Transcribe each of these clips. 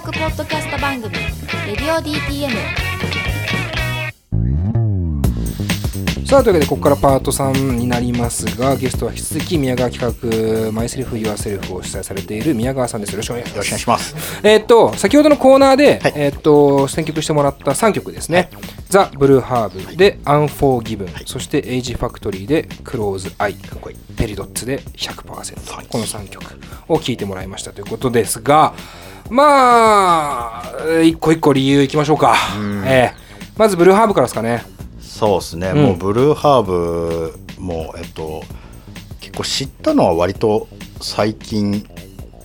泊ポッドキャスト番組レディオ DTM。 さあというわけでここからパート3になりますが、ゲストは引き続き宮川企画 Myself Yourself を主催されている宮川さんです。よろしくお願いします。よろしくお願いします。先ほどのコーナーで、はい、選曲してもらった3曲ですね、はい、ザ・ブルーハーブで Unforgiven、はい、そして Age Factory で Close Eye、はい、ペリドッツで 100%、はい、この3曲を聴いてもらいましたということですが、まあ一個一個理由いきましょうか。まずブルーハーブからですかね。そうですね、もうブルーハーブも、結構知ったのは割と最近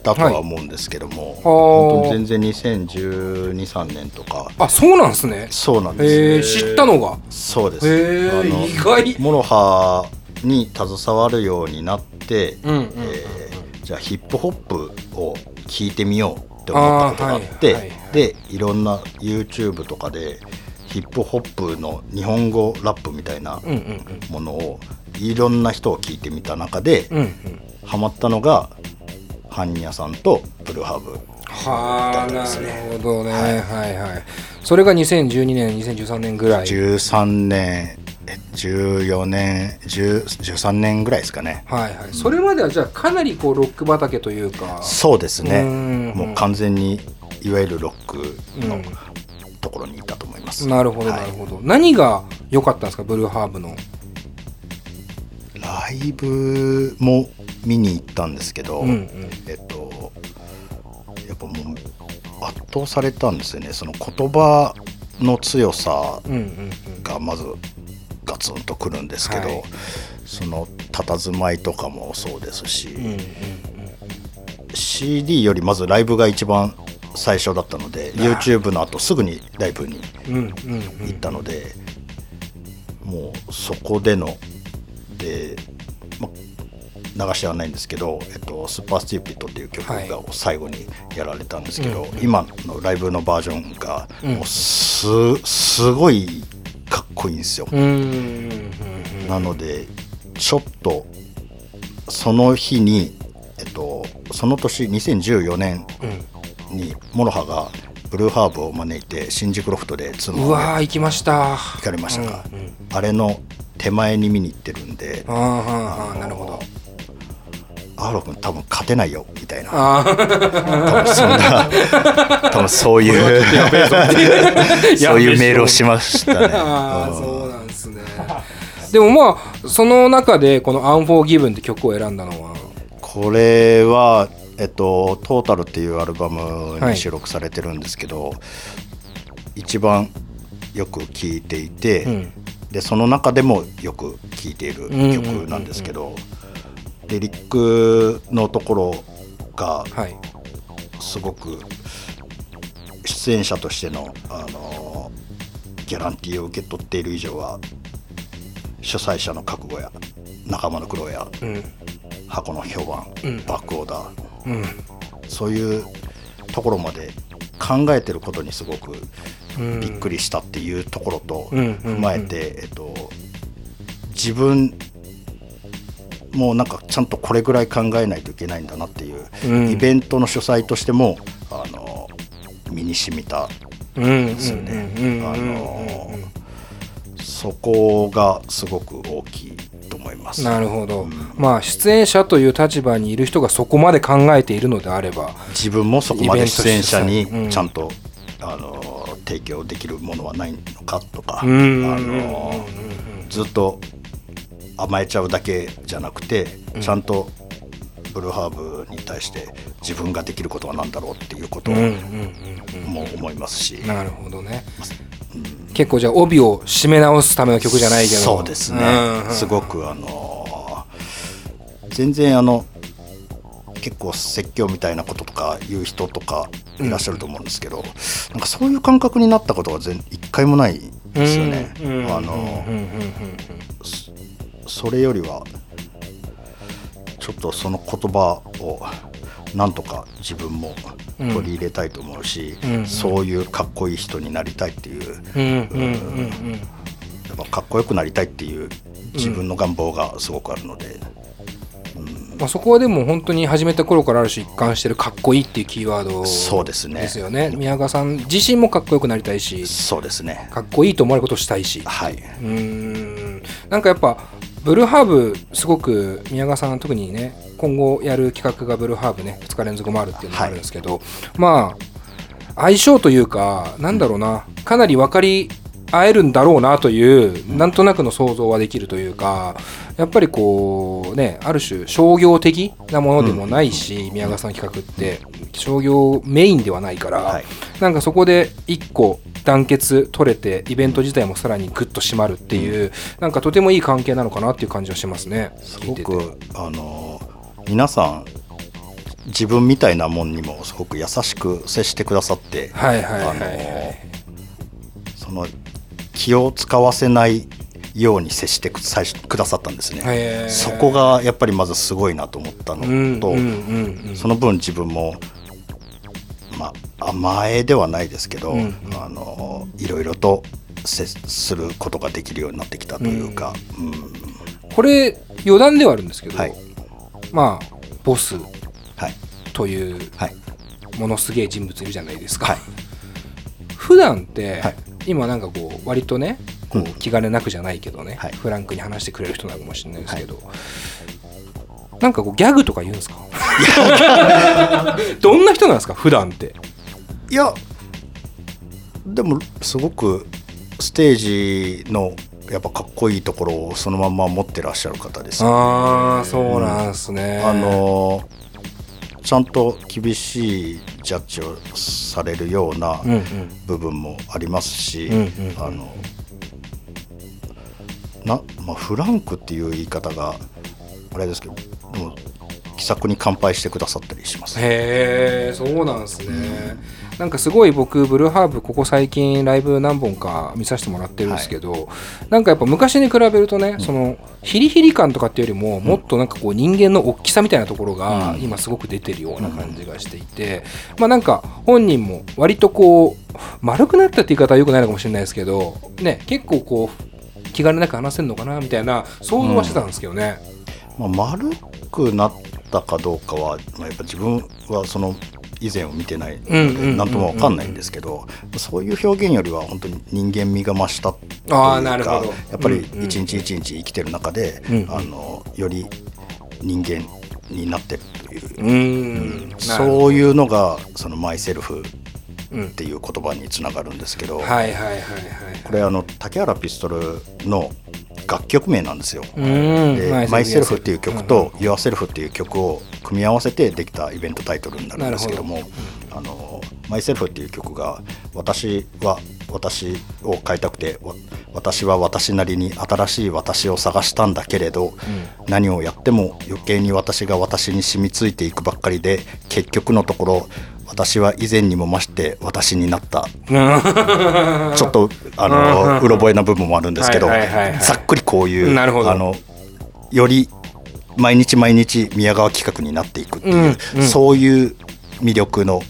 だとは思うんですけども、はい、本当に全然2012、3年とか。あ、そうなんですね。そうなんですね、知ったのが。そうです、意外。モロハに携わるようになって、じゃあヒップホップを聴いてみようって思ったことがあって、でいろんな YouTube とかでヒップホップの日本語ラップみたいなものをいろんな人を聞いてみた中で、ハマったのがハンニヤさんとブルーハーブだったんですね。はあ、なるほどね、はいはいはい。それが2012年、2013年ぐらい。13年、14年、13年ぐらいですかね。はいはい。それまではじゃあかなりこうロック畑というか。そうですね。もう完全にいわゆるロックのところにいたと思います。なるほどなるほど。はい、何が良かったんですか、ブルーハーブの。ライブも見に行ったんですけど、やっぱもう圧倒されたんですよね。その言葉の強さがまずガツンとくるんですけど、その佇まいとかもそうですし、CD よりまずライブが一番最初だったので、 YouTube の後すぐにライブに行ったので、もうそこでので、流しはないんですけど、スーパースティーピットっていう曲が最後にやられたんですけど、今のライブのバージョンがもうすごいかっこいいんですよ。なのでちょっとその日に、その年2014年にモロハがブルーハーブを招いて新宿ロフトでツアーで行きました。行かれましたか。あれの手前に見に行ってるんで、なるほど。アーロ君多分勝てないよみたいな、多分そういうそういうメールをしましたね。そうなんですね。でもまあその中でこの Unforgiven って曲を選んだのは、これはトータルっていうアルバムに収録されてるんですけど、一番よく聴いていて、でその中でもよく聴いている曲なんですけど、リリックのところがすごく出演者としての、ギャランティーを受け取っている以上は、主催者の覚悟や仲間の苦労や、箱の評判、バックオーダー、そういうところまで考えてることにすごくびっくりしたっていうところと踏まえて、自分もうなんかちゃんとこれぐらい考えないといけないんだなっていう、イベントの主催としても身に染みたんですよね。そこがすごく大きいと思います。なるほど、まあ、出演者という立場にいる人がそこまで考えているのであれば、自分もそこまで出演者にちゃんと、提供できるものはないのかとか、ずっと甘えちゃうだけじゃなくて、ちゃんとブルーハーブに対して自分ができることは何だろうっていうことも思いますし。なるほどね、結構じゃあ帯を締め直すための曲じゃないけど。そうですね、すごく全然結構説教みたいなこととか言う人とかいらっしゃると思うんですけど、なんかそういう感覚になったことは一回もないですよね。それよりはちょっとその言葉をなんとか自分も取り入れたいと思うし、そういうかっこいい人になりたいっていう、やっぱかっこよくなりたいっていう自分の願望がすごくあるので、まあ、そこはでも本当に始めた頃からある種一貫してるかっこいいっていうキーワードですよ ね。宮川さん自身もかっこよくなりたいし、そうです、ね、かっこいいと思われることをしたいし、はい、なんかやっぱブルーハーブすごく宮川さん特にね今後やる企画がブルーハーブね2日連続もあるっていうのもあるんですけど、はい、まあ相性というかなんだろうな、うん、かなり分かり会えるんだろうなというなんとなくの想像はできるというか、やっぱりこうねある種商業的なものでもないし、宮川さんの企画って商業メインではないから、なんかそこで一個団結取れてイベント自体もさらにグッと締まるっていう、なんかとてもいい関係なのかなっていう感じはしますね。すごく皆さん自分みたいなもんにもすごく優しく接してくださって、はいはいはいはい、その気を使わせないように接してくださったんですね。そこがやっぱりまずすごいなと思ったのと、その分自分も、まあ、甘えではないですけど、うんうん、いろいろと接することができるようになってきたというか、うんうん、これ余談ではあるんですけど、はい、まあボスという、はい、ものすげえ人物いるじゃないですか、はい、普段って、はい、今なんかこう割とねこう気兼ねなくじゃないけどね、うん、フランクに話してくれる人なのかもしれないですけど、はい、なんかこうギャグとか言うんですかどんな人なんですか普段って。いやでもすごくステージのやっぱかっこいいところをそのまま持ってらっしゃる方ですよね。ああそうなんですね、うん、ちゃんと厳しいジャッジをされるような部分もありますし、フランクっていう言い方があれですけど、でも気さくに乾杯してくださったりします。へー、そうなんですね、うん、なんかすごい僕ブルーハーブここ最近ライブ何本か見させてもらってるんですけど、はい、なんかやっぱ昔に比べるとね、うん、そのヒリヒリ感とかっていうよりももっとなんかこう人間の大きさみたいなところが今すごく出てるような感じがしていて、うん、まあなんか本人も割とこう丸くなったって言い方は良くないのかもしれないですけどね、結構こう気兼ねなく話せるのかなみたいな想像はしてたんですけどね、うんまあ、丸くなったかどうかは、まあ、やっぱ自分はその以前を見てないので何とも分かんないんですけど、そういう表現よりは本当に人間味が増したというか、やっぱり一日一日生きてる中で、うん、より人間になってるという、うん、そういうのがそのマイセルフっていう言葉につながるんですけど、これ竹原ピストルの楽曲名なんですよ。でマイセルフっていう曲と Your Self っていう曲を組み合わせてできたイベントタイトルになるんですけども、マイセルフっていう曲が私は私を変えたくて、私は私なりに新しい私を探したんだけれど、うん、何をやっても余計に私が私に染みついていくばっかりで、結局のところ私は以前にも増して私になったちょっとうろ覚えな部分もあるんですけど、はいはいはいはい、ざっくりこういうより毎日毎日宮川企画になっていくっていう、うんうん、そういう魅力の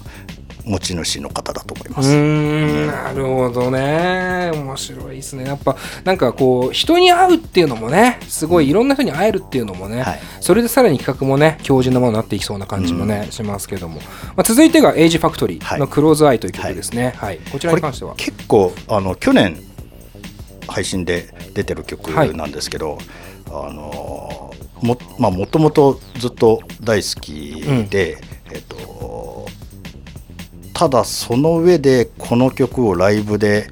持ち主の方だと思います。なるほどね、面白いですね。やっぱなんかこう人に会うっていうのもね、すごいいろんな人に会えるっていうのもね、はい、それでさらに企画もね強靭なものになっていきそうな感じもね、うん、しますけども、まあ、続いてが Age Factory の Close Eye という曲ですね、はいはい、こちらに関しては結構去年配信で出てる曲なんですけど、はい、もともとずっと大好きで、うん、ただその上でこの曲をライブで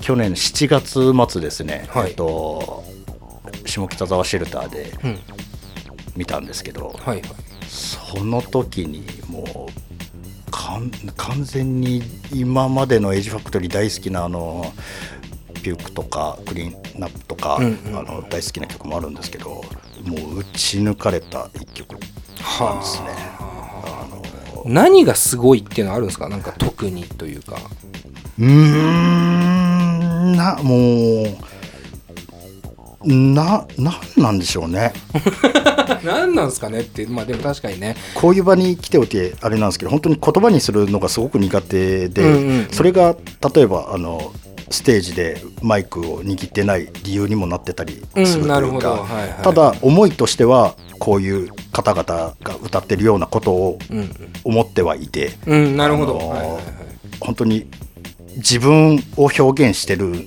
去年7月末ですね、はい、下北沢シェルターで見たんですけど、うんはいはい、その時にもう完全に今までのエイジファクトリー大好きなピュークとかクリーンナップとか、うんうん、大好きな曲もあるんですけど、もう打ち抜かれた一曲なんですね。何がすごいっていうのはあるんですか、なんか特にというか。なんでしょうねなんなんですかねって、まあ、でも確かにねこういう場に来ておいてあれなんですけど、本当に言葉にするのがすごく苦手で、うんうんうん、それが例えばステージでマイクを握ってない理由にもなってたりするというか、はいはい、ただ思いとしてはこういう方々が歌ってるようなことを思ってはいて、本当に自分を表現してる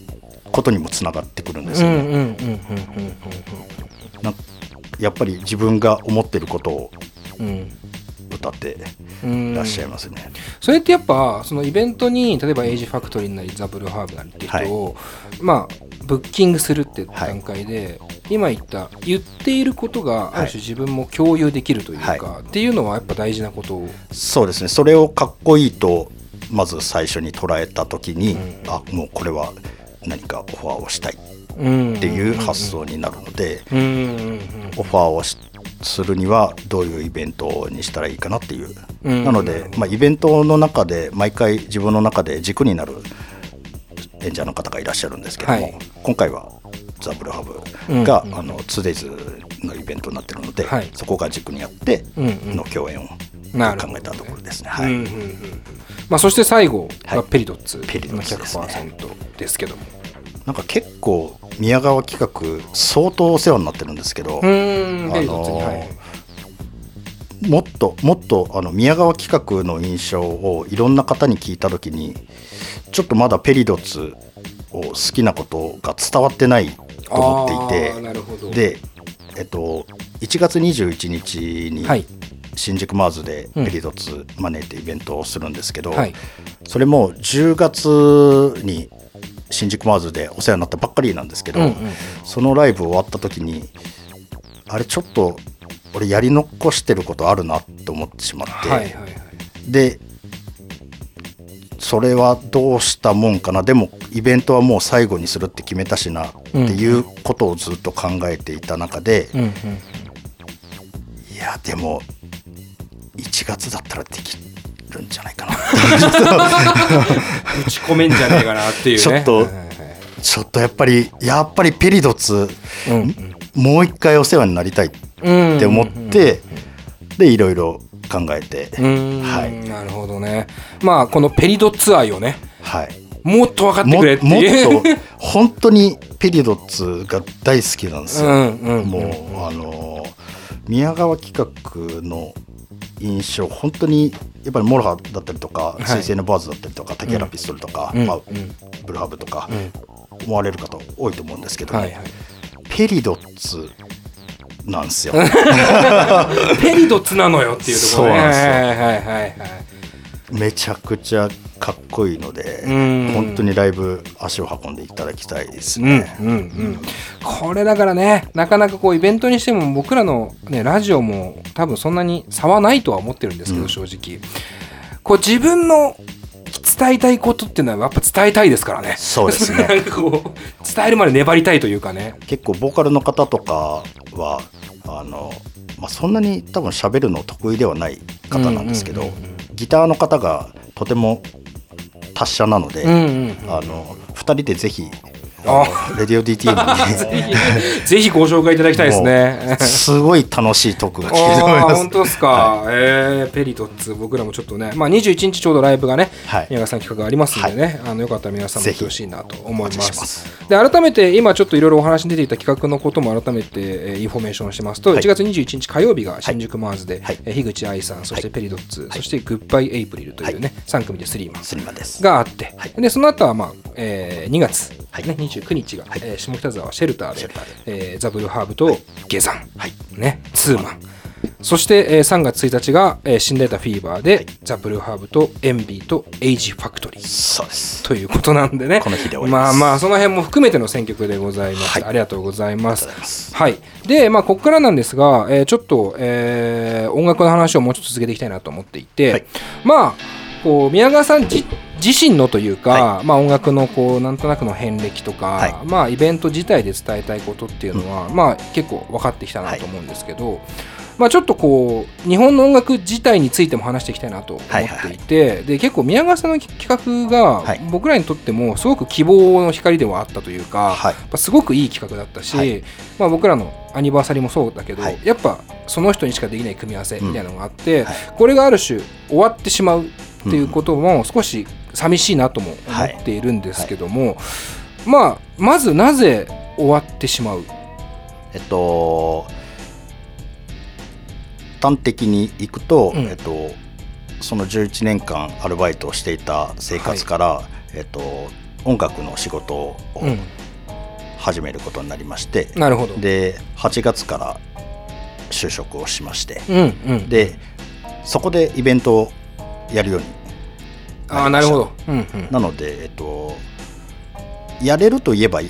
ことにもつながってくるんですよね。やっぱり自分が思ってることを歌ってらっしゃいますね。それってやっぱそのイベントに例えばエイジファクトリーなりザ・ブルーハーブなりって人を、はい、まあブッキングするって段階で、はい、今言っていることがある種自分も共有できるというか、はい、っていうのはやっぱ大事なことを、そうですね、それをかっこいいとまず最初に捉えた時に、うん、あ、もうこれは何かオファーをしたいっていう発想になるので、オファーをするにはどういうイベントにしたらいいかなっていう、うんうんうん、なので、イベントの中で毎回自分の中で軸になる演者の方がいらっしゃるんですけども、はい、今回はザ・ブルハブが、うんうん、2days のイベントになってるので、はい、そこが軸にあっての共演を考えたところですね。はい、うんうんうん、そして最後はペリドッツ、はい、ペリドッツですね、100% ですけども、なんか結構宮川企画相当お世話になってるんですけど、もっと宮川企画の印象をいろんな方に聞いた時にちょっとまだペリドッツを好きなことが伝わってないと思っていて、なるほど。で、1月21日に、はい、新宿マーズでペリドッツマネーってイベントをするんですけど、はい、それも10月に新宿マーズでお世話になったばっかりなんですけど、うんうん、そのライブ終わった時にあれちょっと俺やり残してることあるなと思ってしまって、はいはいはい、でそれはどうしたもんかな、でもイベントはもう最後にするって決めたしなっていうことをずっと考えていた中で、うんうん、いやでも1月だったらできるんじゃないかな打ち込めんじゃねえかなっていうねちょっとやっぱりペリドツ、うん、もう一回お世話になりたいって思って、うん、でいろいろ考えて、はい、なるほどね。このペリドツ愛をね、はい、もっと分かってくれっていうもっと本当にペリドツが大好きなんですよ、もう宮川企画の印象本当にやっぱりモロハだったりとか水星のバーズだったりとか、はい、竹原ピストルとか、ブルハブとか思われる方多いと思うんですけど、ね、はいはい、ペリドッツなんすよペリドッツなのよっていうところ、ね、そうなんですよ、はいはいはいはい、めちゃくちゃかっこいいので本当にライブ足を運んでいただきたいですね、うんうんうん、これだからね、なかなかこうイベントにしても僕らの、ね、ラジオも多分そんなに差はないとは思ってるんですけど、正直こう自分の伝えたいことっていうのはやっぱ伝えたいですからね。そうですねこう伝えるまで粘りたいというかね。結構ボーカルの方とかはそんなに多分喋るの得意ではない方なんですけど、ギターの方がとても達者なので、2人でぜひレディオ DT にぜひご紹介いただきたいですね。すごい楽しいトークが聞けております。本当ですか、はい、ペリドッツ僕らもちょっとね、21日ちょうどライブがね、はい、宮川さん企画がありますんでね、はい、よかったら皆さんも来てほしいなと思います。で改めて今ちょっといろいろお話に出ていた企画のことも改めて、インフォメーションしてますと、はい、1月21日火曜日が新宿マーズで、はい、樋口愛さん、そしてペリドッツ、はい、そしてグッバイエイプリルというね、はい、3組でスリーマンがあって、はい、でその後は2月、はいね、29日が、はい下北沢シェルターで、ザ・ブルーハーブと下山、はいね、ツーマン、はい、そして、3月1日が、シンデレラフィーバーで、はい、ザ・ブルーハーブとエンビーとエイジファクトリー、そうですということなんでね、この日で終わります。その辺も含めての選曲でございました、はい、ありがとうございます。はい、でここからなんですが、ちょっと、音楽の話をもうちょっと続けていきたいなと思っていて、はい、こう宮川さん自身のというか、はい音楽のこうなんとなくの遍歴とか、はいイベント自体で伝えたいことっていうのは、結構分かってきたなと思うんですけど、はいちょっとこう日本の音楽自体についても話していきたいなと思っていて、で結構宮川さんの企画が僕らにとってもすごく希望の光ではあったというか、すごくいい企画だったし、僕らのアニバーサリーもそうだけど、やっぱその人にしかできない組み合わせみたいなのがあって、これがある種終わってしまうっていうことも少し寂しいなとも思っているんですけども、はいはい、まずなぜ終わってしまう？端的にいくと、うん、その11年間アルバイトをしていた生活から、はい、音楽の仕事を始めることになりまして、うん、なるほど。で8月から就職をしまして、うんうん、でそこでイベントをやるようになりました。なるほど、うんうん、なので、やれるといえば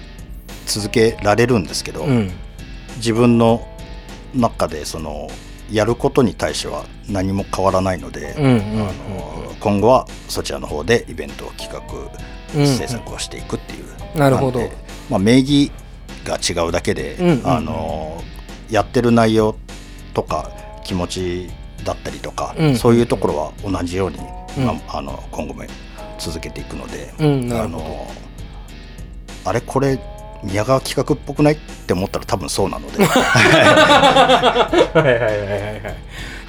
続けられるんですけど、うん、自分の中でそのやることに対しては何も変わらないので、うんうんうん、今後はそちらの方でイベントを企画制作をしていくっていう、うんうん、なるほど、まあ、名義が違うだけで、うんうんうん、やってる内容とか気持ちだったりとか、うん、そういうところは同じように、うん、今後も続けていくので、うん、なるほど。あれこれ宮川企画っぽくないって思ったら多分そうなので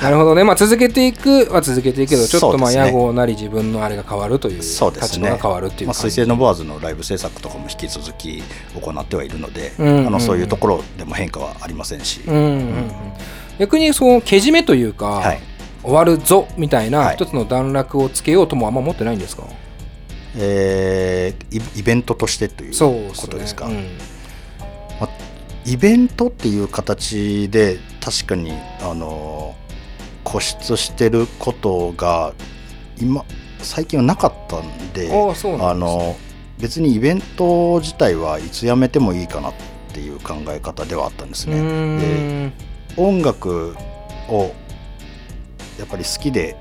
なるほどね、まあ、続けていくは続けていくけど、ちょっとまあ屋号なり自分のあれが変わるという、立場が変わるっていう感じ。水星のボアーズのライブ制作とかも引き続き行ってはいるので、うんうんうん、そういうところでも変化はありませんし、うんうんうん、逆にそのけじめというか、はい、終わるぞみたいな一つの段落をつけようともあんま持ってないんですか？イベントとしてということですか？そうですね、うん、イベントっていう形で確かに固執してることが最近はなかったんで、別にイベント自体はいつやめてもいいかなっていう考え方ではあったんですね。で音楽をやっぱり好きで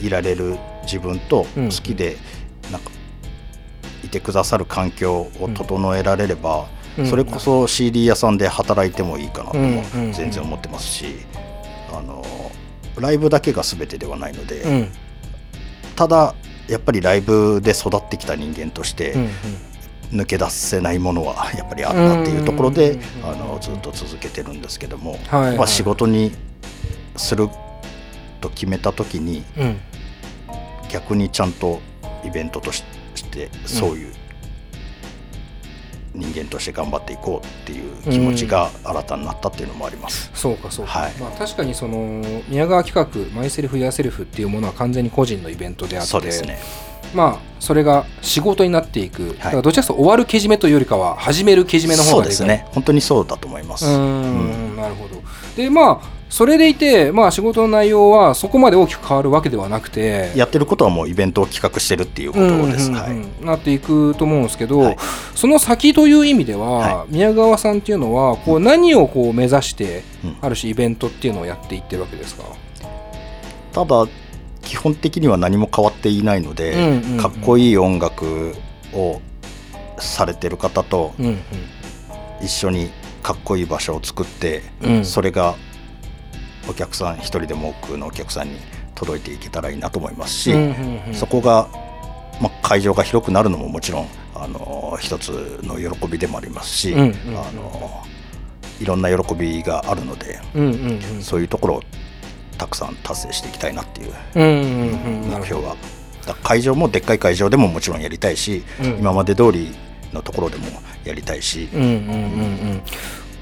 いられる自分と、好きでなんかいてくださる環境を整えられれば、それこそ CD 屋さんで働いてもいいかなとも全然思ってますし、ライブだけが全てではないので、ただやっぱりライブで育ってきた人間として抜け出せないものはやっぱりあるなっていうところで、ずっと続けてるんですけども、まあ仕事にすると決めた時に、逆にちゃんとイベントとしてそういう人間として頑張っていこうっていう気持ちが新たになったっていうのもあります、うん、そうかそうか、はい、まあ、確かにその宮川企画マイセルフ・ユアセルフっていうものは完全に個人のイベントであって、そうですね、まあ、それが仕事になっていく、はい、だからどちらかというと終わるけじめというよりかは始めるけじめの方がそうですね、本当にそうだと思います。うん、なるほど。でまあそれでいて、まあ、仕事の内容はそこまで大きく変わるわけではなくて、やってることはもうイベントを企画してるっていうことです、うんうんうん、はい、なっていくと思うんですけど、はい、その先という意味では、はい、宮川さんっていうのはこう何をこう目指して、うん、ある種イベントっていうのをやっていってるわけですか？ただ基本的には何も変わっていないので、うんうんうん、かっこいい音楽をされてる方と一緒にかっこいい場所を作って、うん、それがお客さん一人でも多くのお客さんに届いていけたらいいなと思いますし、うんうんうん、そこが、ま、会場が広くなるのももちろん一つの喜びでもありますし、うんうんうん、いろんな喜びがあるので、うんうんうん、そういうところをたくさん達成していきたいなっていう目標は、だ会場もでっかい会場でももちろんやりたいし、うん、今まで通りのところでもやりたいし、うんうんうんうん、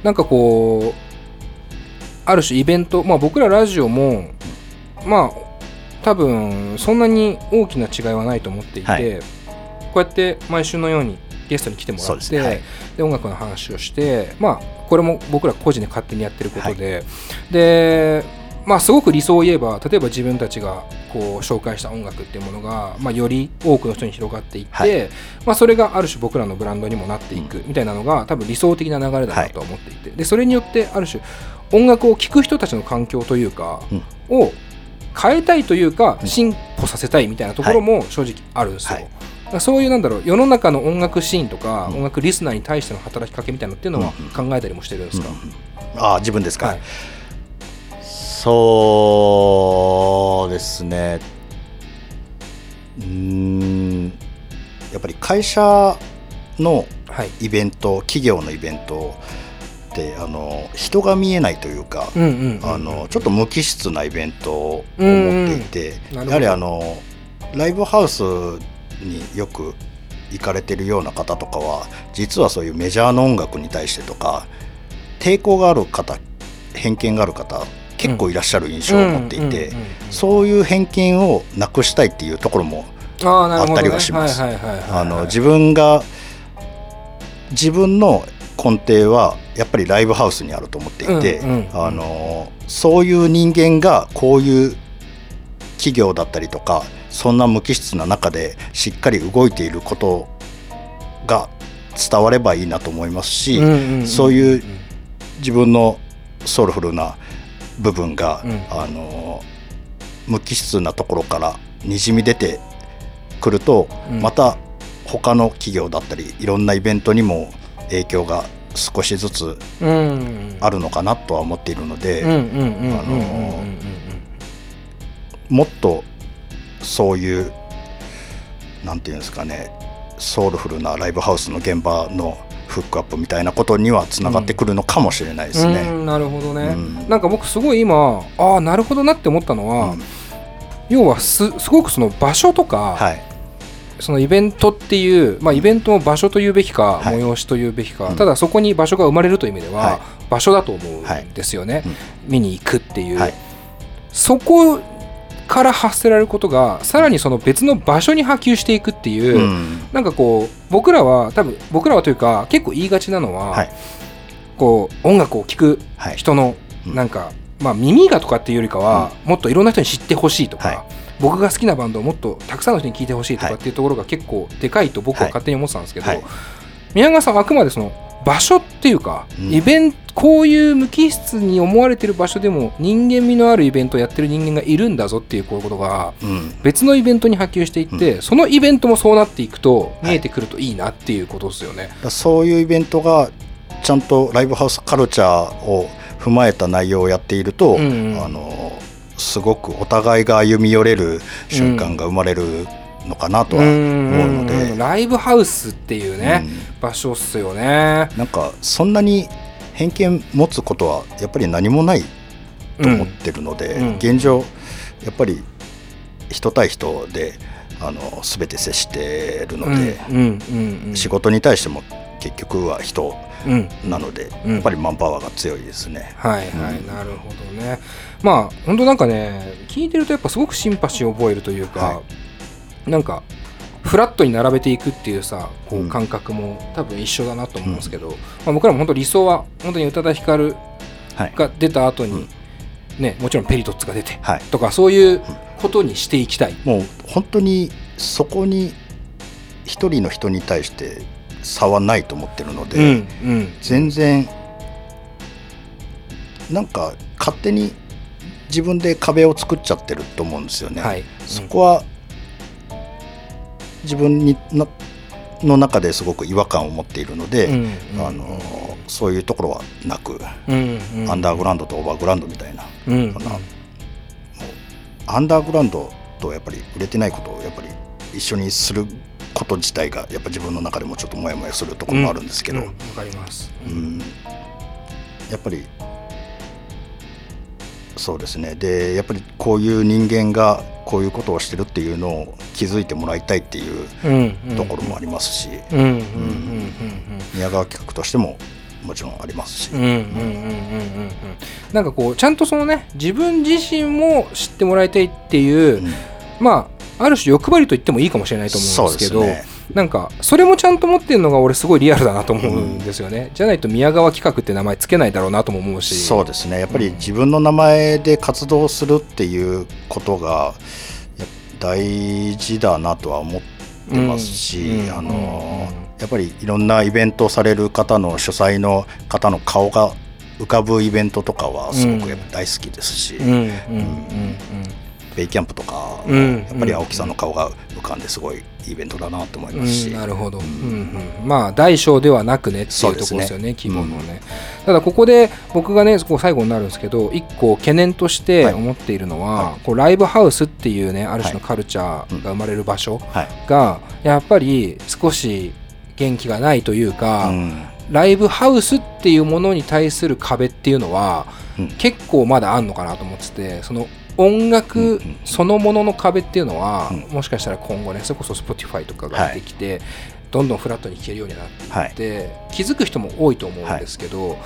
なんかこうある種イベント、まあ、僕らラジオも、まあ、多分そんなに大きな違いはないと思っていて、はい、こうやって毎週のようにゲストに来てもらって、そうですね、はい、で音楽の話をして、まあ、これも僕ら個人で勝手にやってることで、はい、で、まあ、すごく理想を言えば例えば自分たちがこう紹介した音楽っていうものが、まあ、より多くの人に広がっていって、はい、まあ、それがある種僕らのブランドにもなっていくみたいなのが、うん、多分理想的な流れだなと思っていて、はい、でそれによってある種音楽を聴く人たちの環境というか、うん、を変えたいというか、うん、進歩させたいみたいなところも正直あるんですよ、はい、だからそういうなんだろう世の中の音楽シーンとか、うん、音楽リスナーに対しての働きかけみたいなっていうのは考えたりもしてるんですか？うんうんうん、あ、自分ですか、はい、そうですね、やっぱり会社のイベント、はい、企業のイベントって人が見えないというか、うんうんうん、ちょっと無機質なイベントを持っていて、うんうん、やはりライブハウスによく行かれてるような方とかは実はそういうメジャーの音楽に対してとか抵抗がある方、偏見がある方結構いらっしゃる印象を持っていて、そういう偏見をなくしたいっていうところもあったりはします。自分の根底はやっぱりライブハウスにあると思っていて、うんうんうん、そういう人間がこういう企業だったりとかそんな無機質な中でしっかり動いていることが伝わればいいなと思いますし、うんうんうん、そういう自分のソウルフルな部分が、うん、無機質なところからにじみ出てくると、うん、また他の企業だったりいろんなイベントにも影響が少しずつあるのかなとは思っているので、もっとそういうなんていうんですかね、ソウルフルなライブハウスの現場のフックアップみたいなことにはつながってくるのかもしれないですね、うんうん、なるほどね、うん、なんか僕すごい今なるほどなって思ったのは、うん、要はすごくその場所とか、はい、そのイベントっていう、イベントも場所というべきか、はい、催しというべきか、うん、ただそこに場所が生まれるという意味では、はい、場所だと思うんですよね、はい、見に行くっていう、はい、そこから発せられることがさらにその別の場所に波及していくっていう、うん、なんかこう僕らはというか結構言いがちなのは、はい、こう音楽を聴く人のなんか、はい、耳がとかっていうよりかは、うん、もっといろんな人に知ってほしいとか、はい、僕が好きなバンドをもっとたくさんの人に聴いてほしいとかっていうところが結構でかいと僕は勝手に思ってたんですけど、はいはい、宮川さんはあくまでその場所っていうか、うん、イベント、こういう無機質に思われてる場所でも人間味のあるイベントをやってる人間がいるんだぞっていうことが別のイベントに波及していって、うん、そのイベントもそうなっていくと見えてくるといいなっていうことですよね、はい、そういうイベントがちゃんとライブハウスカルチャーを踏まえた内容をやっていると、うんうん、すごくお互いが歩み寄れる瞬間が生まれるのかなとは思うので、うん、ライブハウスっていうね、うん、場所っすよね。なんかそんなに偏見持つことはやっぱり何もないと思ってるので、うんうん、現状やっぱり人対人で全て接してるので、うんうんうん、仕事に対しても結局は人なので、うん、やっぱりマンパワーが強いですね、うん、はいはい、うん、なるほどね。本当なんかね、聞いてるとやっぱすごくシンパシーを覚えるというか、はい、なんかフラットに並べていくっていうさ、こう感覚も多分一緒だなと思うんですけど、うん、僕らも本当理想は本当に宇多田ヒカルが出た後に、はい、ね、もちろんペリトッツが出て、はい、とかそういうことにしていきたい、うん、もう本当にそこに一人の人に対して差はないと思ってるので、うんうん、全然なんか勝手に自分で壁を作っちゃってると思うんですよね、はい、うん、そこは自分にの中ですごく違和感を持っているので、うんうん、そういうところはなく、うんうん、アンダーグラウンドとオーバーグラウンドみたいな、うんうん、もうアンダーグラウンドとやっぱり売れてないことをやっぱり一緒にすること自体がやっぱ自分の中でもちょっとモヤモヤするところもあるんですけど、うんうん、分かります、うん、やっぱりそうですね。でやっぱりこういう人間がこういうことをしてるっていうのを気づいてもらいたいっていうところもありますし、宮川企画としてももちろんありますし、なんかこうちゃんとそのね、自分自身も知ってもらいたいっていう、うん、ある種欲張りと言ってもいいかもしれないと思うんですけど、なんかそれもちゃんと持ってるのが俺すごいリアルだなと思うんですよね、うん、じゃないと宮川企画って名前つけないだろうなとも思うし、そうですね、やっぱり自分の名前で活動するっていうことが大事だなとは思ってますし、うん、やっぱりいろんなイベントをされる方の主催の方の顔が浮かぶイベントとかはすごくやっぱ大好きですし、ベイキャンプとかやっぱり青木さんの顔が浮かんですごいいいイベントだなと思いますし、うん、なるほど、うんうん、大小ではなくねっていうところですよね、規模のね、うん、ただここで僕がねこう最後になるんですけど、一個懸念として思っているのは、はい、こうライブハウスっていうね、ある種のカルチャーが生まれる場所がやっぱり少し元気がないというか、うん、ライブハウスっていうものに対する壁っていうのは、うん、結構まだあんのかなと思ってて、その音楽そのものの壁っていうのは、うん、もしかしたら今後ね、それこそ Spotify とかが出てきて、はい、どんどんフラットに聴けるようになっていって、はい、気づく人も多いと思うんですけど、は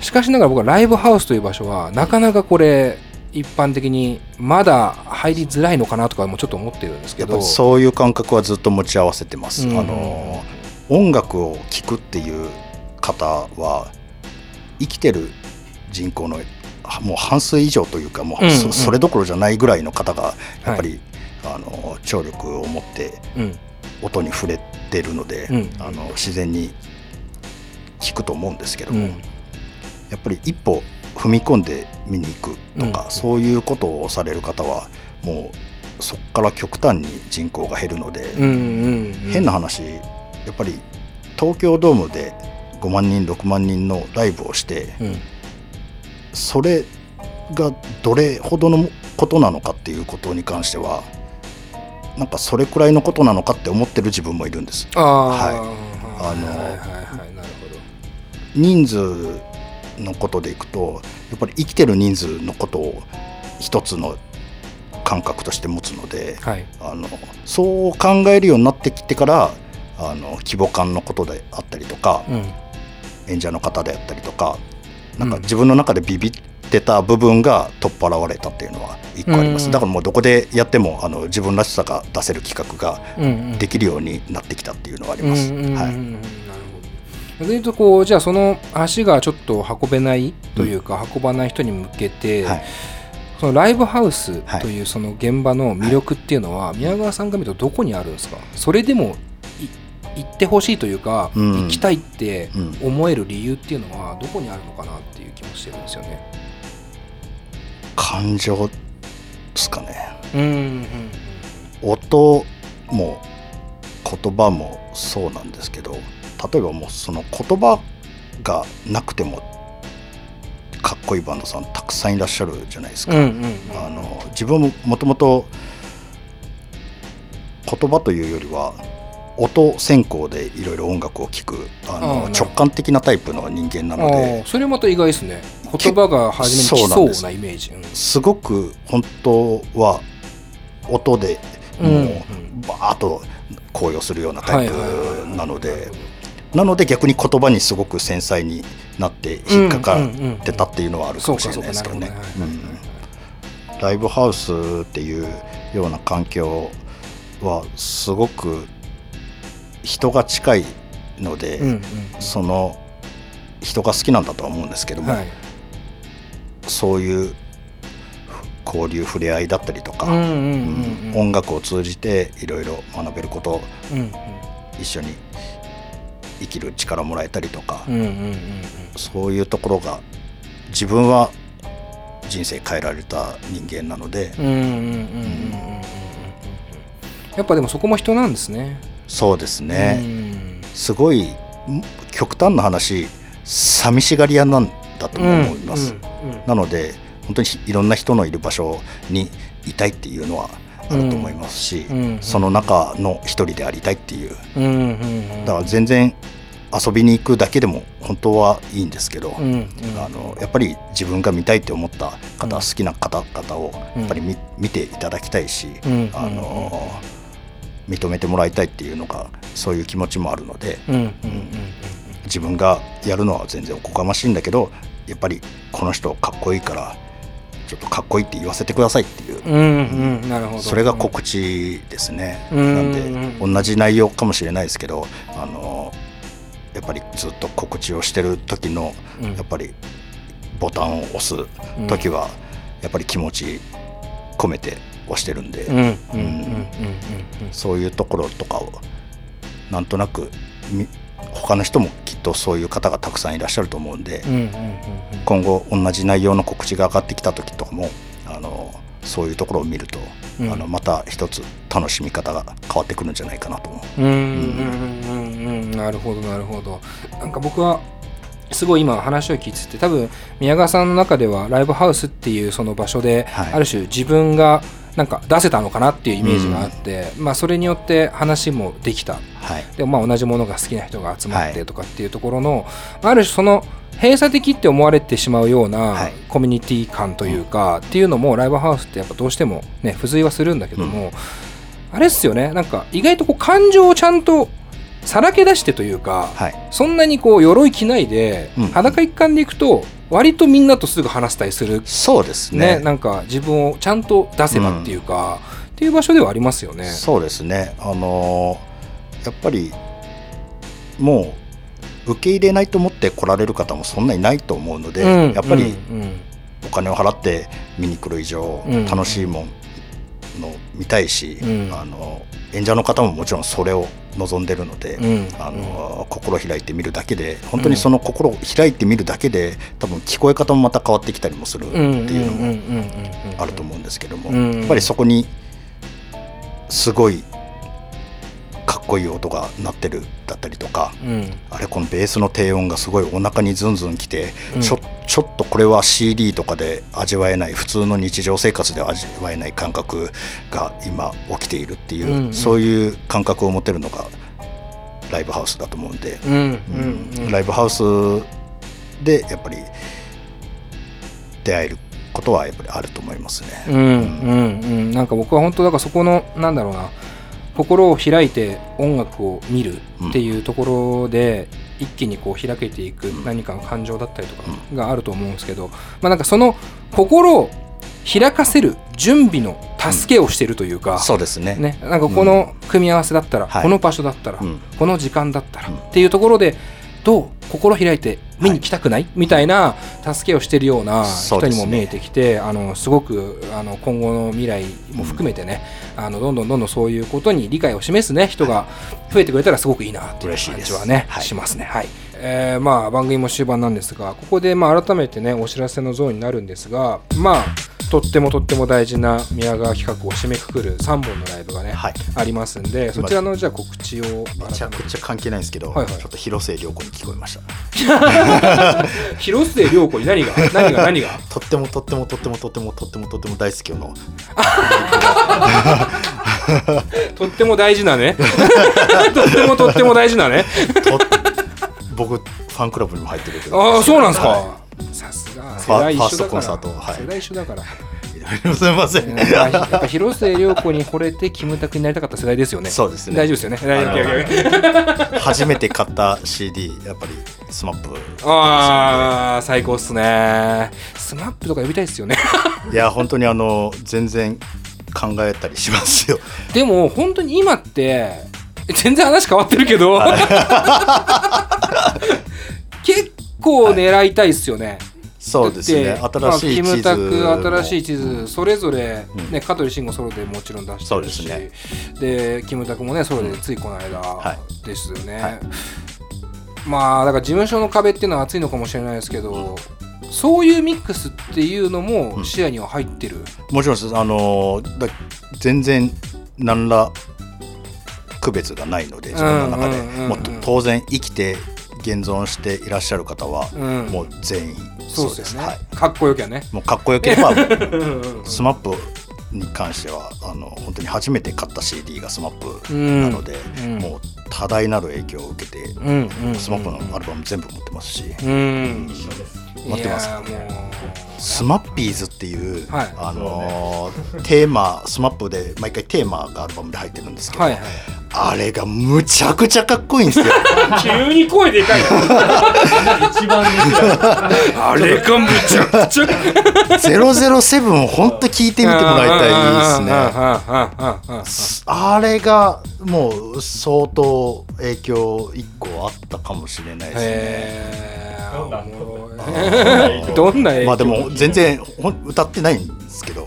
い、しかしながら僕はライブハウスという場所はなかなかこれ一般的にまだ入りづらいのかなとかもちょっと思ってるんですけど、やっぱそういう感覚はずっと持ち合わせてます、うん、音楽を聴くっていう方は生きてる人口のもう半数以上というか、もうそれどころじゃないぐらいの方がやっぱり、はい、聴力を持って音に触れてるので、うん、自然に聴くと思うんですけども、うん、やっぱり一歩踏み込んで見に行くとか、うん、そういうことをされる方はもうそこから極端に人口が減るので、うんうんうん、変な話やっぱり東京ドームで5万人6万人のライブをして、うん、それがどれほどのことなのかっていうことに関しては、なんかそれくらいのことなのかって思ってる自分もいるんです。人数のことでいくと、やっぱり生きてる人数のことを一つの感覚として持つので、はい、そう考えるようになってきてから、規模感のことであったりとか、うん、演者の方であったりとか、なんか自分の中でビビってた部分が取っ払われたっていうのは一個あります。だからもうどこでやっても自分らしさが出せる企画ができるようになってきたっていうのはあります。逆に言うとこう、じゃあその足がちょっと運べないというか、うん、運ばない人に向けて、はい、そのライブハウスというその現場の魅力っていうのは、はい、宮川さんが見るとどこにあるんですか？それでも行ってほしいというか、うん、行きたいって思える理由っていうのはどこにあるのかなっていう気もしてるんですよね。感情ですかね、うんうんうん、音も言葉もそうなんですけど、例えばもうその言葉がなくてもかっこいいバンドさんたくさんいらっしゃるじゃないですか、うんうんうん、自分ももともと言葉というよりは音専攻でいろいろ音楽を聴く直感的なタイプの人間なので、それまた意外ですね。言葉が初めに来そうなイメージ、うん、すごく本当は音でもうバーッと高揚するようなタイプなので、逆に言葉にすごく繊細になって引っかかってたっていうのはあるかもしれないですけどね。ライブハウスっていうような環境はすごく人が近いので、うんうんうん、その人が好きなんだとは思うんですけども、はい、そういう交流触れ合いだったりとか、音楽を通じていろいろ学べること、うんうん、一緒に生きる力もらえたりとか、うんうんうんうん、そういうところが自分は人生変えられた人間なので、やっぱでもそこも人なんですね。そうですね、うん、すごい極端な話寂しがり屋なんだと思います、うんうんうん、なので本当にいろんな人のいる場所にいたいっていうのはあると思いますし、うんうん、その中の一人でありたいっていう、うんうんうん、だから全然遊びに行くだけでも本当はいいんですけど、うんうん、やっぱり自分が見たいって思った方、うん、好きな方々をやっぱり 見ていただきたいし、うんうんうん、認めてもらいたいっていうのがそういう気持ちもあるので、うんうんうんうん、自分がやるのは全然おこがましいんだけど、やっぱりこの人かっこいいからちょっとかっこいいって言わせてくださいっていう、うんうん、なるほど、それが告知ですね、うん、なんで、うんうん、同じ内容かもしれないですけど、やっぱりずっと告知をしてる時の、うん、やっぱりボタンを押す時は、うん、やっぱり気持ち込めてをしてるんで、そういうところとかをなんとなく他の人もきっとそういう方がたくさんいらっしゃると思うんで、うんうんうんうん、今後同じ内容の告知が上がってきた時とかもそういうところを見ると、うん、また一つ楽しみ方が変わってくるんじゃないかなと思う。なるほどなるほど。なんか僕はすごい今話を聞いてて、多分宮川さんの中ではライブハウスっていうその場所で、はい、ある種自分がなんか出せたのかなっていうイメージがあって、まあ、それによって話もできた、でもまあ同じものが好きな人が集まってとかっていうところの、ある種その閉鎖的って思われてしまうようなコミュニティ感というか、っていうのもライブハウスってやっぱどうしてもね付随はするんだけども、あれっすよね、なんか意外とこう感情をちゃんとさらけ出してというか、そんなにこう鎧着ないで裸一貫でいくと割とみんなとすぐ話したりする、そうですね、なんか自分をちゃんと出せばっていうか、っていう場所ではありますよね。そうですね、やっぱりもう受け入れないと思って来られる方もそんなにないと思うので、やっぱりお金を払って見に来る以上楽しいもんの見たいし、演者の方ももちろんそれを望んでるので、心開いてみるだけで、本当にその心を開いてみるだけで多分聞こえ方もまた変わってきたりもするっていうのもあると思うんですけども、やっぱりそこにすごいかっこいい音が鳴ってるだったりとか、あれこのベースの低音がすごいお腹にズンズンきて、ちょっとこれは CD とかで味わえない、普通の日常生活で味わえない感覚が今起きているっていう、そういう感覚を持てるのがライブハウスだと思うんで、ライブハウスでやっぱり出会えることはやっぱりあると思いますね。なんか僕は本当だからそこのなんだろうな、心を開いて音楽を見るっていうところで一気にこう開けていく何かの感情だったりとかがあると思うんですけど、なんかその心を開かせる準備の助けをしているというか、そうですね、なんかこの組み合わせだったら、この場所だったら、この時間だったらっていうところでどう心開いて見に来たくない、みたいな助けをしているような人にも見えてきて、すごく今後の未来も含めてね、どんどんそういうことに理解を示す、ね、人が増えてくれたらすごくいいなという感じはね、しますね。まあ番組も終盤なんですが、ここでまあ改めてねお知らせのゾーンになるんですが、まあとっても大事な宮川企画を締めくくる3本のライブがね、ありますんで、そちらのじゃあ告知を。めちゃくちゃ関係ないんですけど、ちょっと広末涼子に聞こえました。広末涼子に何がとっても大好きのとっても大事なねとっても大事なね僕ファンクラブにも入ってるけど。ああ、そうなんですか。さすが世代一緒だから。世代一緒だからすみません。やっぱ広末涼子に惚れてキムタクになりたかった世代ですよね。そうですね。大丈夫ですよね。初めて買った CD やっぱりスマップ。ああ最高っすね。スマップとか呼びたいですよね。いや本当に全然考えたりしますよ。でも本当に今って全然話変わってるけど結構狙いたいですよね。そうですね。新しい地図、それぞれ、ね、香取慎吾ソロでもちろん出してるし、そうですね、でキムタクもねソロでついこの間ですよね。まあだから事務所の壁っていうのは厚いのかもしれないですけど、そういうミックスっていうのも視野には入ってる、もちろんです。全然何ら区別がないので自分の中で、もっと当然生きて現存していらっしゃる方はもう全員そうですね。かっこよければね、もうかっこよければスマップに関しては本当に初めて買った CD がスマップなので、もう多大なる影響を受けて、スマップのアルバム全部持ってますし、持ってますスマッピーズっていう、テーマスマップで毎回テーマがアルバムで入ってるんですけど、あれがむちゃくちゃかっこいいんですよ。急に声でかい一番あれがむちゃくちゃ007をほんと聞いてみてもらいたいですね。あれがもう相当影響1個あったかもしれないですね。どんな影響。まあでも全然歌ってないんですけど、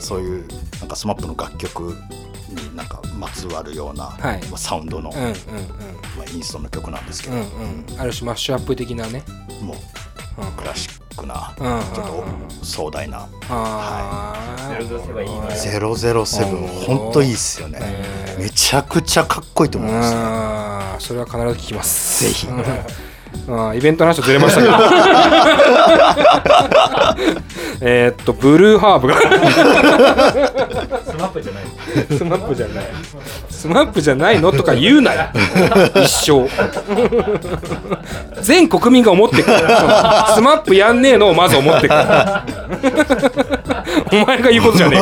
そういうなんかスマップの楽曲になんかまつわるような、サウンドの、インストの曲なんですけど、ある種マッシュアップ的なね、もうクラシックな、ちょっと壮大な、007本当いいっすよね。めちゃくちゃかっこいいと思いますね。それは必ず聞きます。ぜひ。イベントの話はずれましたけどブルーハーブがスマップじゃないスマップじゃないスマップじゃないのとか言うなよ一生全国民が思ってくるスマップやんねえのをまず思ってくるお前が言うことじゃね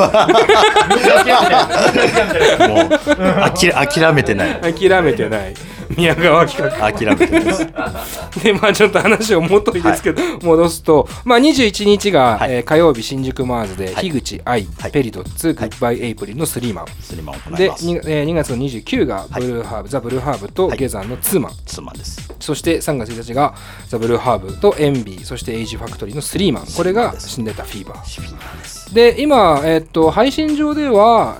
えもう諦めてない諦めてない宮川企画諦めてますでまあちょっと話をもといですけど、はい、戻すとまあ21日が、はい火曜日新宿マーズで、はい、樋口愛、はい、ペリドッツ、はい、グッバイエイプリルのスリーマン、で 2月の29がブルーハーブ、はい、ザ・ブルーハーブと、はい、下山のツーマン、ツーマンです。そして3月1日がザ・ブルーハーブとエンビー、そしてエイジファクトリーのスリーマン、これが死んでたフィーバー、フィーバーです。で今、配信上では、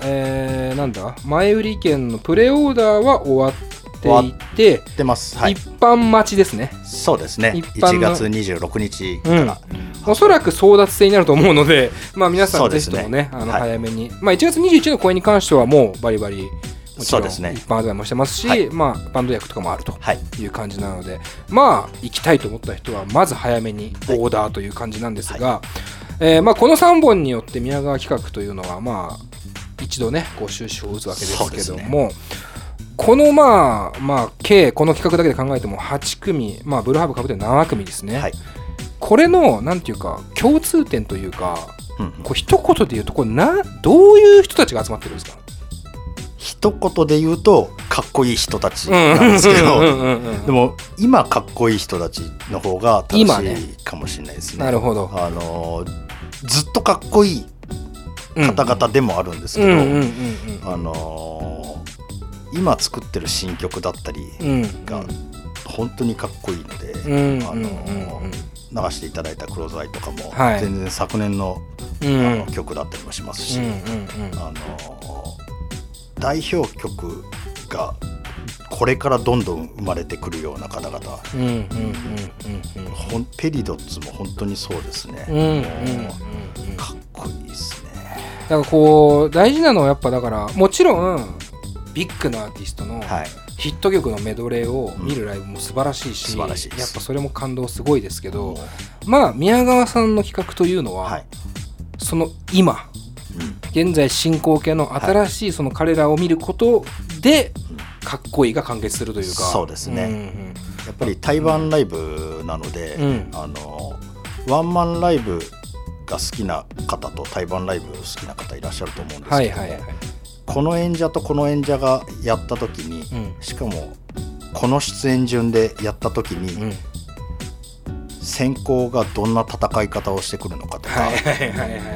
なんだ前売り券のプレオーダーは終わって終わってます、はい、一般待ちですね。そうですね、1月26日から、うん、おそらく争奪戦になると思うので、まあ、皆さんぜひとも ね早めに、はいまあ、1月21日の公演に関してはもうバリバリもちろん一般発売もしてますし、はいまあ、バンド役とかもあるという感じなので、はい、まあ行きたいと思った人はまず早めにオーダーという感じなんですが、はいまあ、この3本によって宮川企画というのはまあ一度ねこう収集を打つわけですけども、このまあ計この企画だけで考えても8組、まあ、ブルーハーブかぶって7組ですね、はい、これのなんていうか共通点というか、うんうん、こう一言で言うとこれどういう人たちが集まってるんですか。一言で言うとかっこいい人たちなんですけど、でも今かっこいい人たちの方が楽しいかもしれないです ね。なるほど。ずっとかっこいい方々でもあるんですけど、今作ってる新曲だったりが本当にかっこいいので、流していただいたクローズアイとかも全然昨年 の曲だったりもしますし、代表曲がこれからどんどん生まれてくるような方々、ペリドッツも本当にそうですね、かっこいいですね。だからこう大事なのはやっぱだからもちろんビッグなアーティストのヒット曲のメドレーを見るライブも素晴らしいし、うん、やっぱそれも感動すごいですけど、まあ宮川さんの企画というのは、はい、その今、うん、現在進行形の新しいその彼らを見ることで、はい、かっこいいが完結するというか、そうですね、うんうん、やっぱり対バンライブなので、うん、ワンマンライブが好きな方と対バンライブ好きな方いらっしゃると思うんですけど、はいはいはい、この演者とこの演者がやった時に、うん、しかもこの出演順でやった時に、うん、先行がどんな戦い方をしてくるのかとか、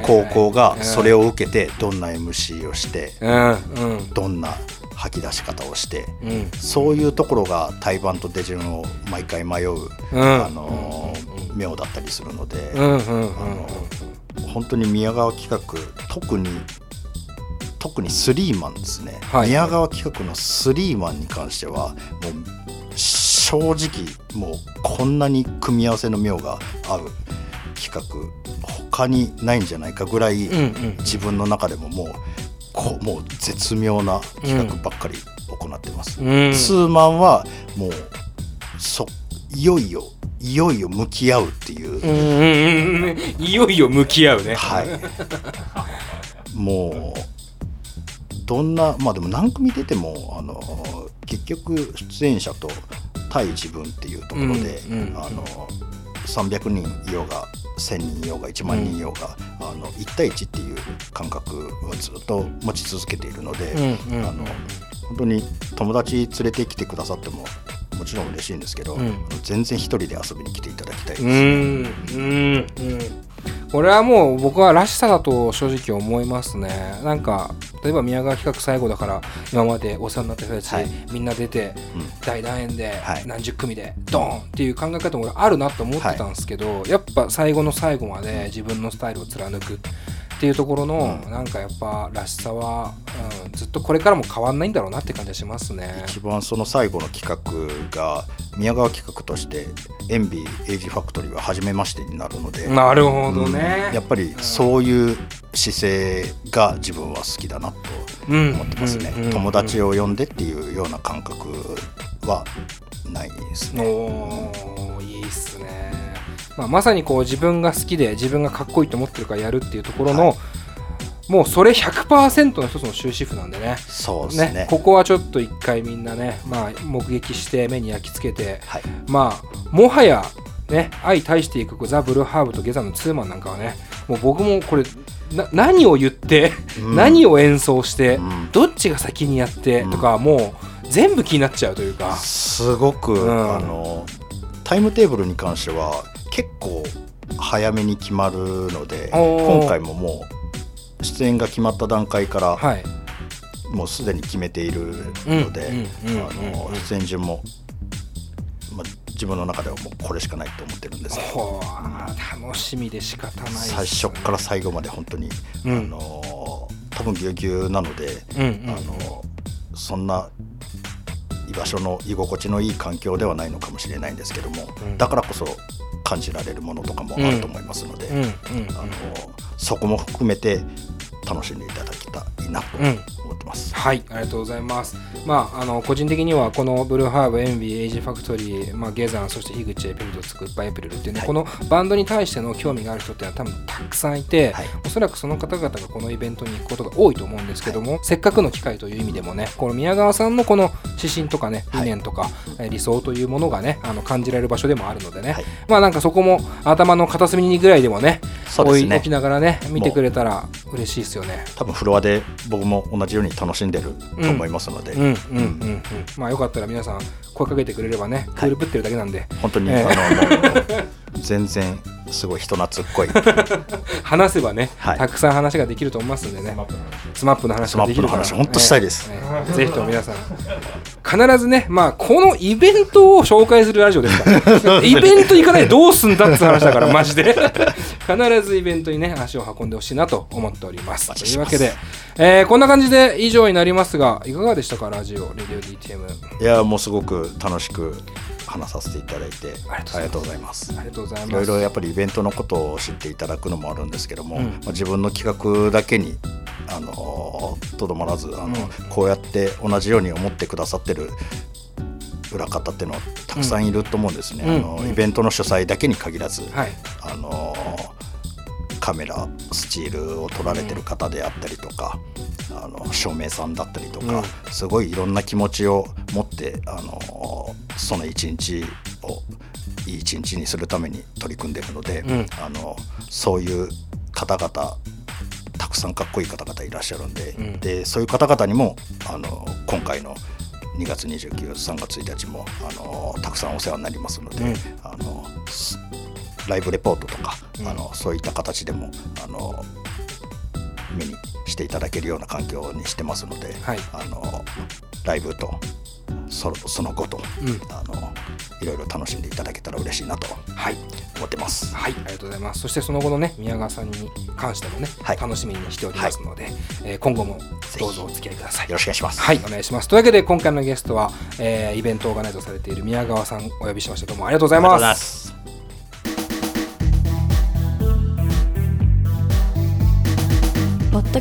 後攻がそれを受けてどんな MC をして、うん、どんな吐き出し方をして、うん、そういうところが対バンと出順を毎回迷う、うん、妙だったりするので、本当に宮川企画特にスリーマンですね、はい、宮川企画のスリーマンに関してはもう正直もうこんなに組み合わせの妙が合う企画他にないんじゃないかぐらい、自分の中でももう絶妙な企画ばっかり行ってます、うん、ツーマンはもういよいよ向き合うっていう、いよいよ向き合うね、はい、もうどんなまあでも何組出ても結局出演者と対自分っていうところで、300人いようが1000人いようが1万人いようが、1対1っていう感覚をずっと持ち続けているので、本当に友達連れてきてくださってももちろん嬉しいんですけど、全然一人で遊びに来ていただきたいです、これはもう僕はらしさだと正直思いますね。なんか例えば宮川企画最後だから今までお世話になった人たち、はい、みんな出て、大団円で何十組でドーンっていう考え方もあるなと思ってたんですけど、はい、やっぱ最後の最後まで自分のスタイルを貫くっていうところの、なんかやっぱらしさは、ずっとこれからも変わんないんだろうなって感じがしますね。一番その最後の企画が宮川企画としてエンビーエイジファクトリーは初めましてになるので、なるほどね、やっぱりそういう姿勢が自分は好きだなと思ってますね。友達を呼んでっていうような感覚はないですね。おーいいっすね。まさにこう自分が好きで自分がかっこいいと思ってるからやるっていうところの、はい、もうそれ 100% の一つの終止符なんでね。そうですね。ここはちょっと一回みんなね、目撃して目に焼き付けて、はい、もはやね、相対していくザ・ブルーハーブとゲザのツーマンなんかはね、もう僕もこれ何を言って、うん、何を演奏して、うん、どっちが先にやってとか、うん、もう全部気になっちゃうというか、すごく、うん、タイムテーブルに関しては結構早めに決まるので、今回ももう出演が決まった段階から、はい、もうすでに決めているので、出演順も、自分の中ではもうこれしかないと思ってるんですけど、楽しみで仕方ないですね。最初から最後まで本当に、うん、多分ぎゅうぎゅうなので、うんうん、そんな居場所の居心地のいい環境ではないのかもしれないんですけども、うん、だからこそ感じられるものとかもあると思いますので、そこも含めて楽しんでいただけたらいいなと思ってます、うん、はい、ありがとうございます。個人的にはこのブルーハーブ、エンビー、エイジファクトリー、ゲザン、そして樋口エピルとつくバイエプリルっていうね、はい、このバンドに対しての興味がある人ってのは多分たくさんいて、はい、おそらくその方々がこのイベントに行くことが多いと思うんですけども、はい、せっかくの機会という意味でもね、この宮川さんのこの指針とかね、理念とか、はい、理想というものがね、感じられる場所でもあるのでね、はい、なんかそこも頭の片隅にぐらいでもね、そうですね、置きながらね、見てくれたら嬉しいですよね。多分フロアで僕も同じように楽しんでると思いますので、よかったら皆さん声かけてくれればね、クールぶってるだけなんで、はい、本当に、全然すごい人懐っこい話せばね、はい、たくさん話ができると思いますんでね、スマップの話もできるから、スマップの話本当したいです、ぜひとも皆さん必ずね、このイベントを紹介するラジオですから、ね、イベント行かないでどうすんだって話だからマジで必ずイベントにね足を運んでほしいなと思っております。というわけで、こんな感じで以上になりますが、いかがでしたか、ラジオレディオ DTM。 いや、もうすごく楽しく話させていただいてありがとうございます。いろいろやっぱりイベントのことを知っていただくのもあるんですけども、うん、自分の企画だけにとどまらず、うん、こうやって同じように思ってくださってる裏方っていうのはたくさんいると思うんですね、うん、イベントの主催だけに限らず、うん、カメラスチールを撮られてる方であったりとか、照明さんだったりとか、うん、すごいいろんな気持ちを持ってその一日をいい一日にするために取り組んでるので、うん、そういう方々たくさんかっこいい方々いらっしゃるんで、うん、でそういう方々にも今回の2月29、3月1日もたくさんお世話になりますので、うん、ライブレポートとか、うん、そういった形でも目にしていただけるような環境にしてますので、はい、ライブとその後と、うん、いろいろ楽しんでいただけたら嬉しいなと思ってます、はい、はい、ありがとうございます。そしてその後のね、宮川さんに関してもね、はい、楽しみにしておりますので、はい、今後もどうぞお付き合いください。よろしくお願いします。はい、お願いします。というわけで今回のゲストは、イベントオーガナイズされている宮川さんお呼びしました。どうもありがとうございます。ありがとうございます。ポッド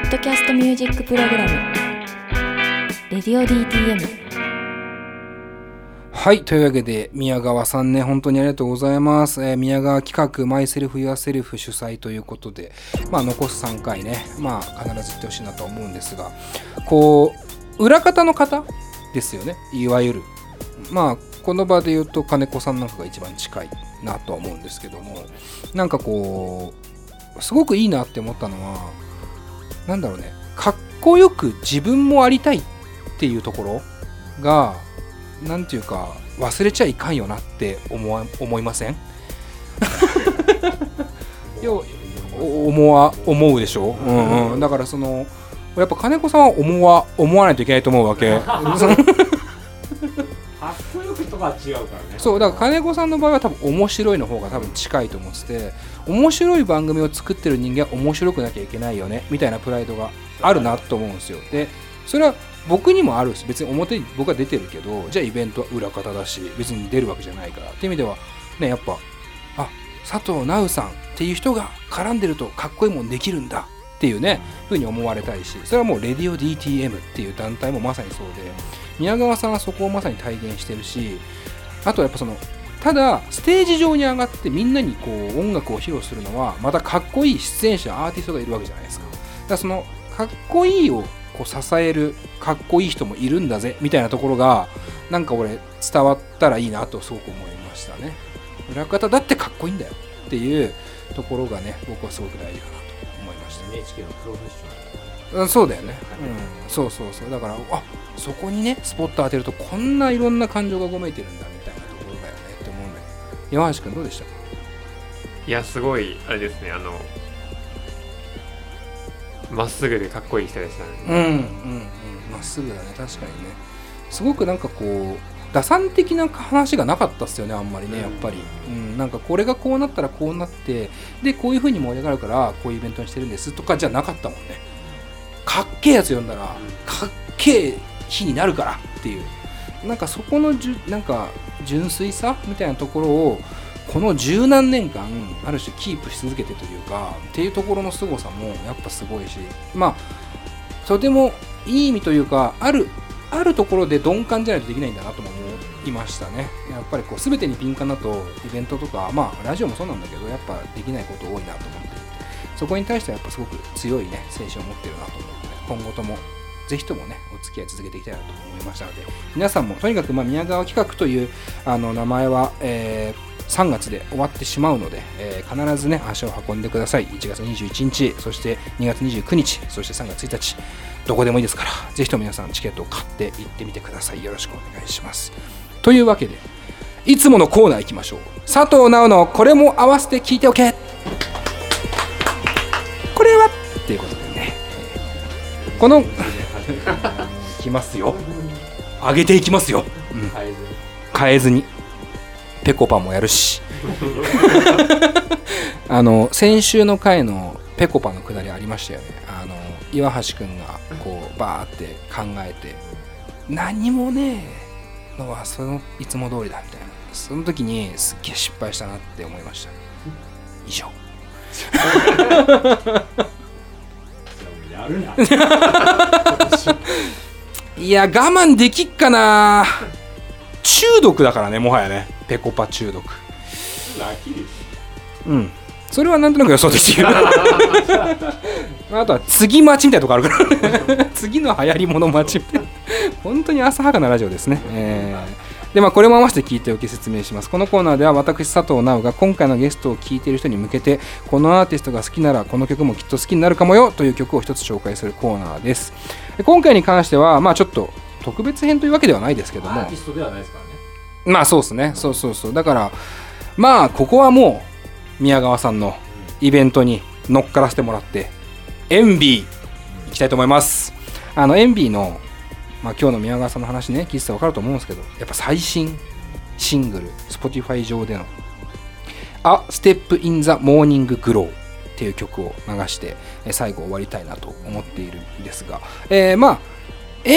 ッドキャストミュージックプログラムレディオ DTM。 はい、というわけで宮川さんね、本当にありがとうございます、宮川企画 Myself Yourself 主催ということで、残す3回ね、必ず行ってほしいなと思うんですが、こう裏方の方ですよね、いわゆるこの場で言うと金子さんなんかが一番近いなとは思うんですけども、なんかこうすごくいいなって思ったのは、なんだろうね、かっこよく自分もありたいっていうところが、なんていうか忘れちゃいかんよなって思いません思うでしょ、うんうん、だからそのやっぱ金子さんは思わないといけないと思うわけ。発想力とかは違うからね。そうだから金子さんの場合は多分面白いの方が多分近いと思ってて、面白い番組を作ってる人間は面白くなきゃいけないよねみたいなプライドがあるなと思うんですよ。でそれは僕にもあるし、別に表に僕は出てるけど、じゃあイベントは裏方だし別に出るわけじゃないからっていう意味ではね、やっぱあ佐藤直さんっていう人が絡んでるとかっこいいもんできるんだっていうね、風に思われたいし、それはもうレディオ DTM っていう団体もまさにそうで、宮川さんはそこをまさに体現してるし、あとはやっぱそのただステージ上に上がってみんなにこう音楽を披露するのはまたかっこいい出演者アーティストがいるわけじゃないですか。だからそのかっこいいをこう支えるかっこいい人もいるんだぜみたいなところがなんか俺伝わったらいいなとすごく思いましたね。裏方だってかっこいいんだよっていうところがね、僕はすごく大事かなと思いました。 NHK のプロフェッショナル、うん、そうだよね、うん、そうそうそう、だからあそこにねスポット当てるとこんないろんな感情がごめいてるんだみたいなところだよねって思うんだけど、山橋君どうでしたか？いやすごいあれですね、まっすぐでかっこいい人でしたね。うんうんうん、まっすぐだね、確かにね。すごくなんかこう打算的な話がなかったっすよね、あんまりね、やっぱり、うん、なんかこれがこうなったらこうなってでこういう風に盛り上がるからこういうイベントにしてるんですとかじゃなかったもんね。かっけえやつ呼んだらかっけえ日になるからっていう、なんかそこのなんか純粋さみたいなところをこの十何年間ある種キープし続けてというかっていうところの凄さもやっぱすごいし、まあとてもいい意味というかあるところで鈍感じゃないとできないんだなとも思いましたね。やっぱりこう全てに敏感だとイベントとかまあラジオもそうなんだけどやっぱできないこと多いなと思って、そこに対してはやっぱすごく強いね精神を持ってるなと思うので、今後ともぜひともねお付き合い続けていきたいなと思いましたので、皆さんもとにかく宮川企画という名前は3月で終わってしまうので、必ずね足を運んでください。1月21日そして2月29日そして3月1日、どこでもいいですからぜひとも皆さんチケットを買って行ってみてください。よろしくお願いします。というわけでいつものコーナー行きましょう。佐藤直のこれも合わせて聞いておけこれはっていうことでね、このいきますよ、上げていきますよ、うん、変えずにペコパもやるし先週の回のペコパのくだりありましたよね。岩橋くんがこうバーって考えて何もねえのはそのいつも通りだみたいな、その時にすっげえ失敗したなって思いました。以上やるな。いや我慢できっかな、中毒だからね、もはやねペコパ中毒。ラキリ。うん。それはなんとなく予想できる。あとは次待ちみたいなとこあるから。次の流行り物待ちみたいな。本当に浅はかなラジオですね。でこれも合わせて聞いておき説明します。このコーナーでは私佐藤直が今回のゲストを聴いている人に向けてこのアーティストが好きならこの曲もきっと好きになるかもよという曲を一つ紹介するコーナーです。で今回に関してはちょっと特別編というわけではないですけども、アーティストではないですからね。まあそうですね、そうそうそう、だからここはもう宮川さんのイベントに乗っからせてもらってエンビー行きたいと思います。エンビーの今日の宮川さんの話ね、聞いてたら分かると思うんですけど、やっぱ最新シングル Spotify 上での A Step in the morning glow っていう曲を流して最後終わりたいなと思っているんですが、エ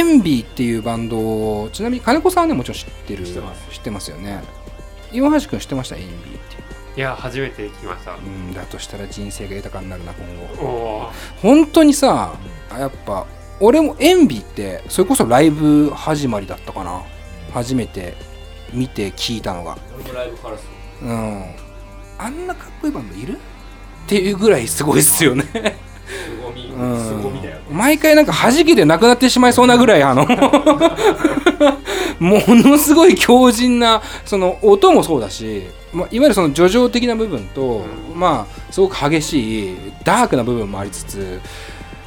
ンビーっていうバンドをちなみに金子さんはねもちろん知ってますよね。岩橋くん知ってました？エンビーっていう。いや初めて聞きました。うんだとしたら人生が豊かになるな今後。本当にさ、やっぱ俺もエンビってそれこそライブ始まりだったかな、初めて見て聞いたのが。俺もライブからする、うん、あんなかっこいいバンドいるっていうぐらいすごいっすよね。凄みだよ、ね、毎回なんか弾けてなくなってしまいそうなぐらいものすごい強靭なその音もそうだし、いわゆるその叙情的な部分と、すごく激しいダークな部分もありつつ、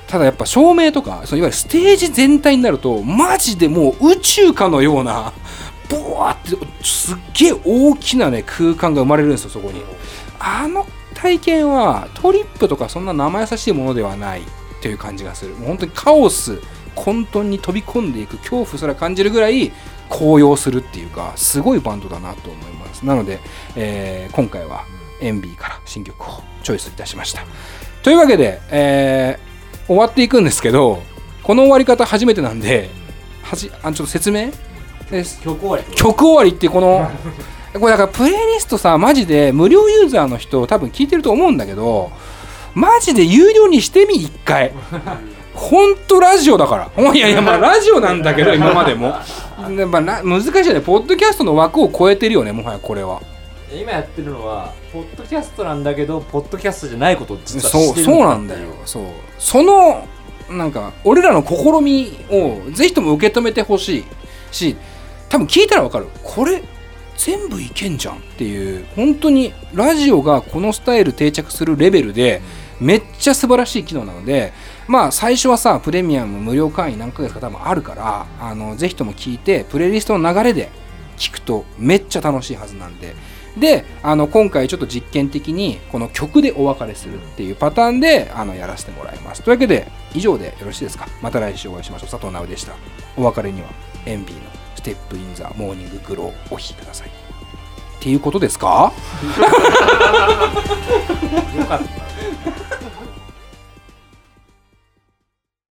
ただやっぱ照明とかそのいわゆるステージ全体になるとマジでもう宇宙かのようなボワーってすっげえ大きなね空間が生まれるんですよそこに。体験はトリップとかそんな生優しいものではないという感じがする。もう本当にカオス混沌に飛び込んでいく恐怖すら感じるぐらい高揚するっていうか、すごいバンドだなと思います。なので、今回はエンビーから新曲をチョイスいたしました。というわけで、終わっていくんですけど、この終わり方初めてなんで、ちょっと説明です。曲終わりってこのこれだからプレイリストさ、マジで無料ユーザーの人多分聞いてると思うんだけど、マジで有料にしてみ一回。ほんとラジオだから。いやいや、まあラジオなんだけど今までもで、まあ、難しいよね。ポッドキャストの枠を超えてるよね、もはや。これは今やってるのはポッドキャストなんだけど、ポッドキャストじゃないことを実はしてる。そうなんだよ。そう、そのなんか俺らの試みをぜひとも受け止めてほしいし、多分聞いたら分かる、これ全部いけんじゃんっていう。本当にラジオがこのスタイル定着するレベルで、めっちゃ素晴らしい機能なので、まあ最初はさ、プレミアム無料会員何ヶ月か多分あるから、ぜひとも聞いて、プレイリストの流れで聞くとめっちゃ楽しいはずなんで。で、今回ちょっと実験的にこの曲でお別れするっていうパターンでやらせてもらいます。というわけで以上でよろしいですか。また来週お会いしましょう。佐藤直でした。お別れにはエンビーのステップインザモーニンググローをお聴きください。っていうことですか？よかった。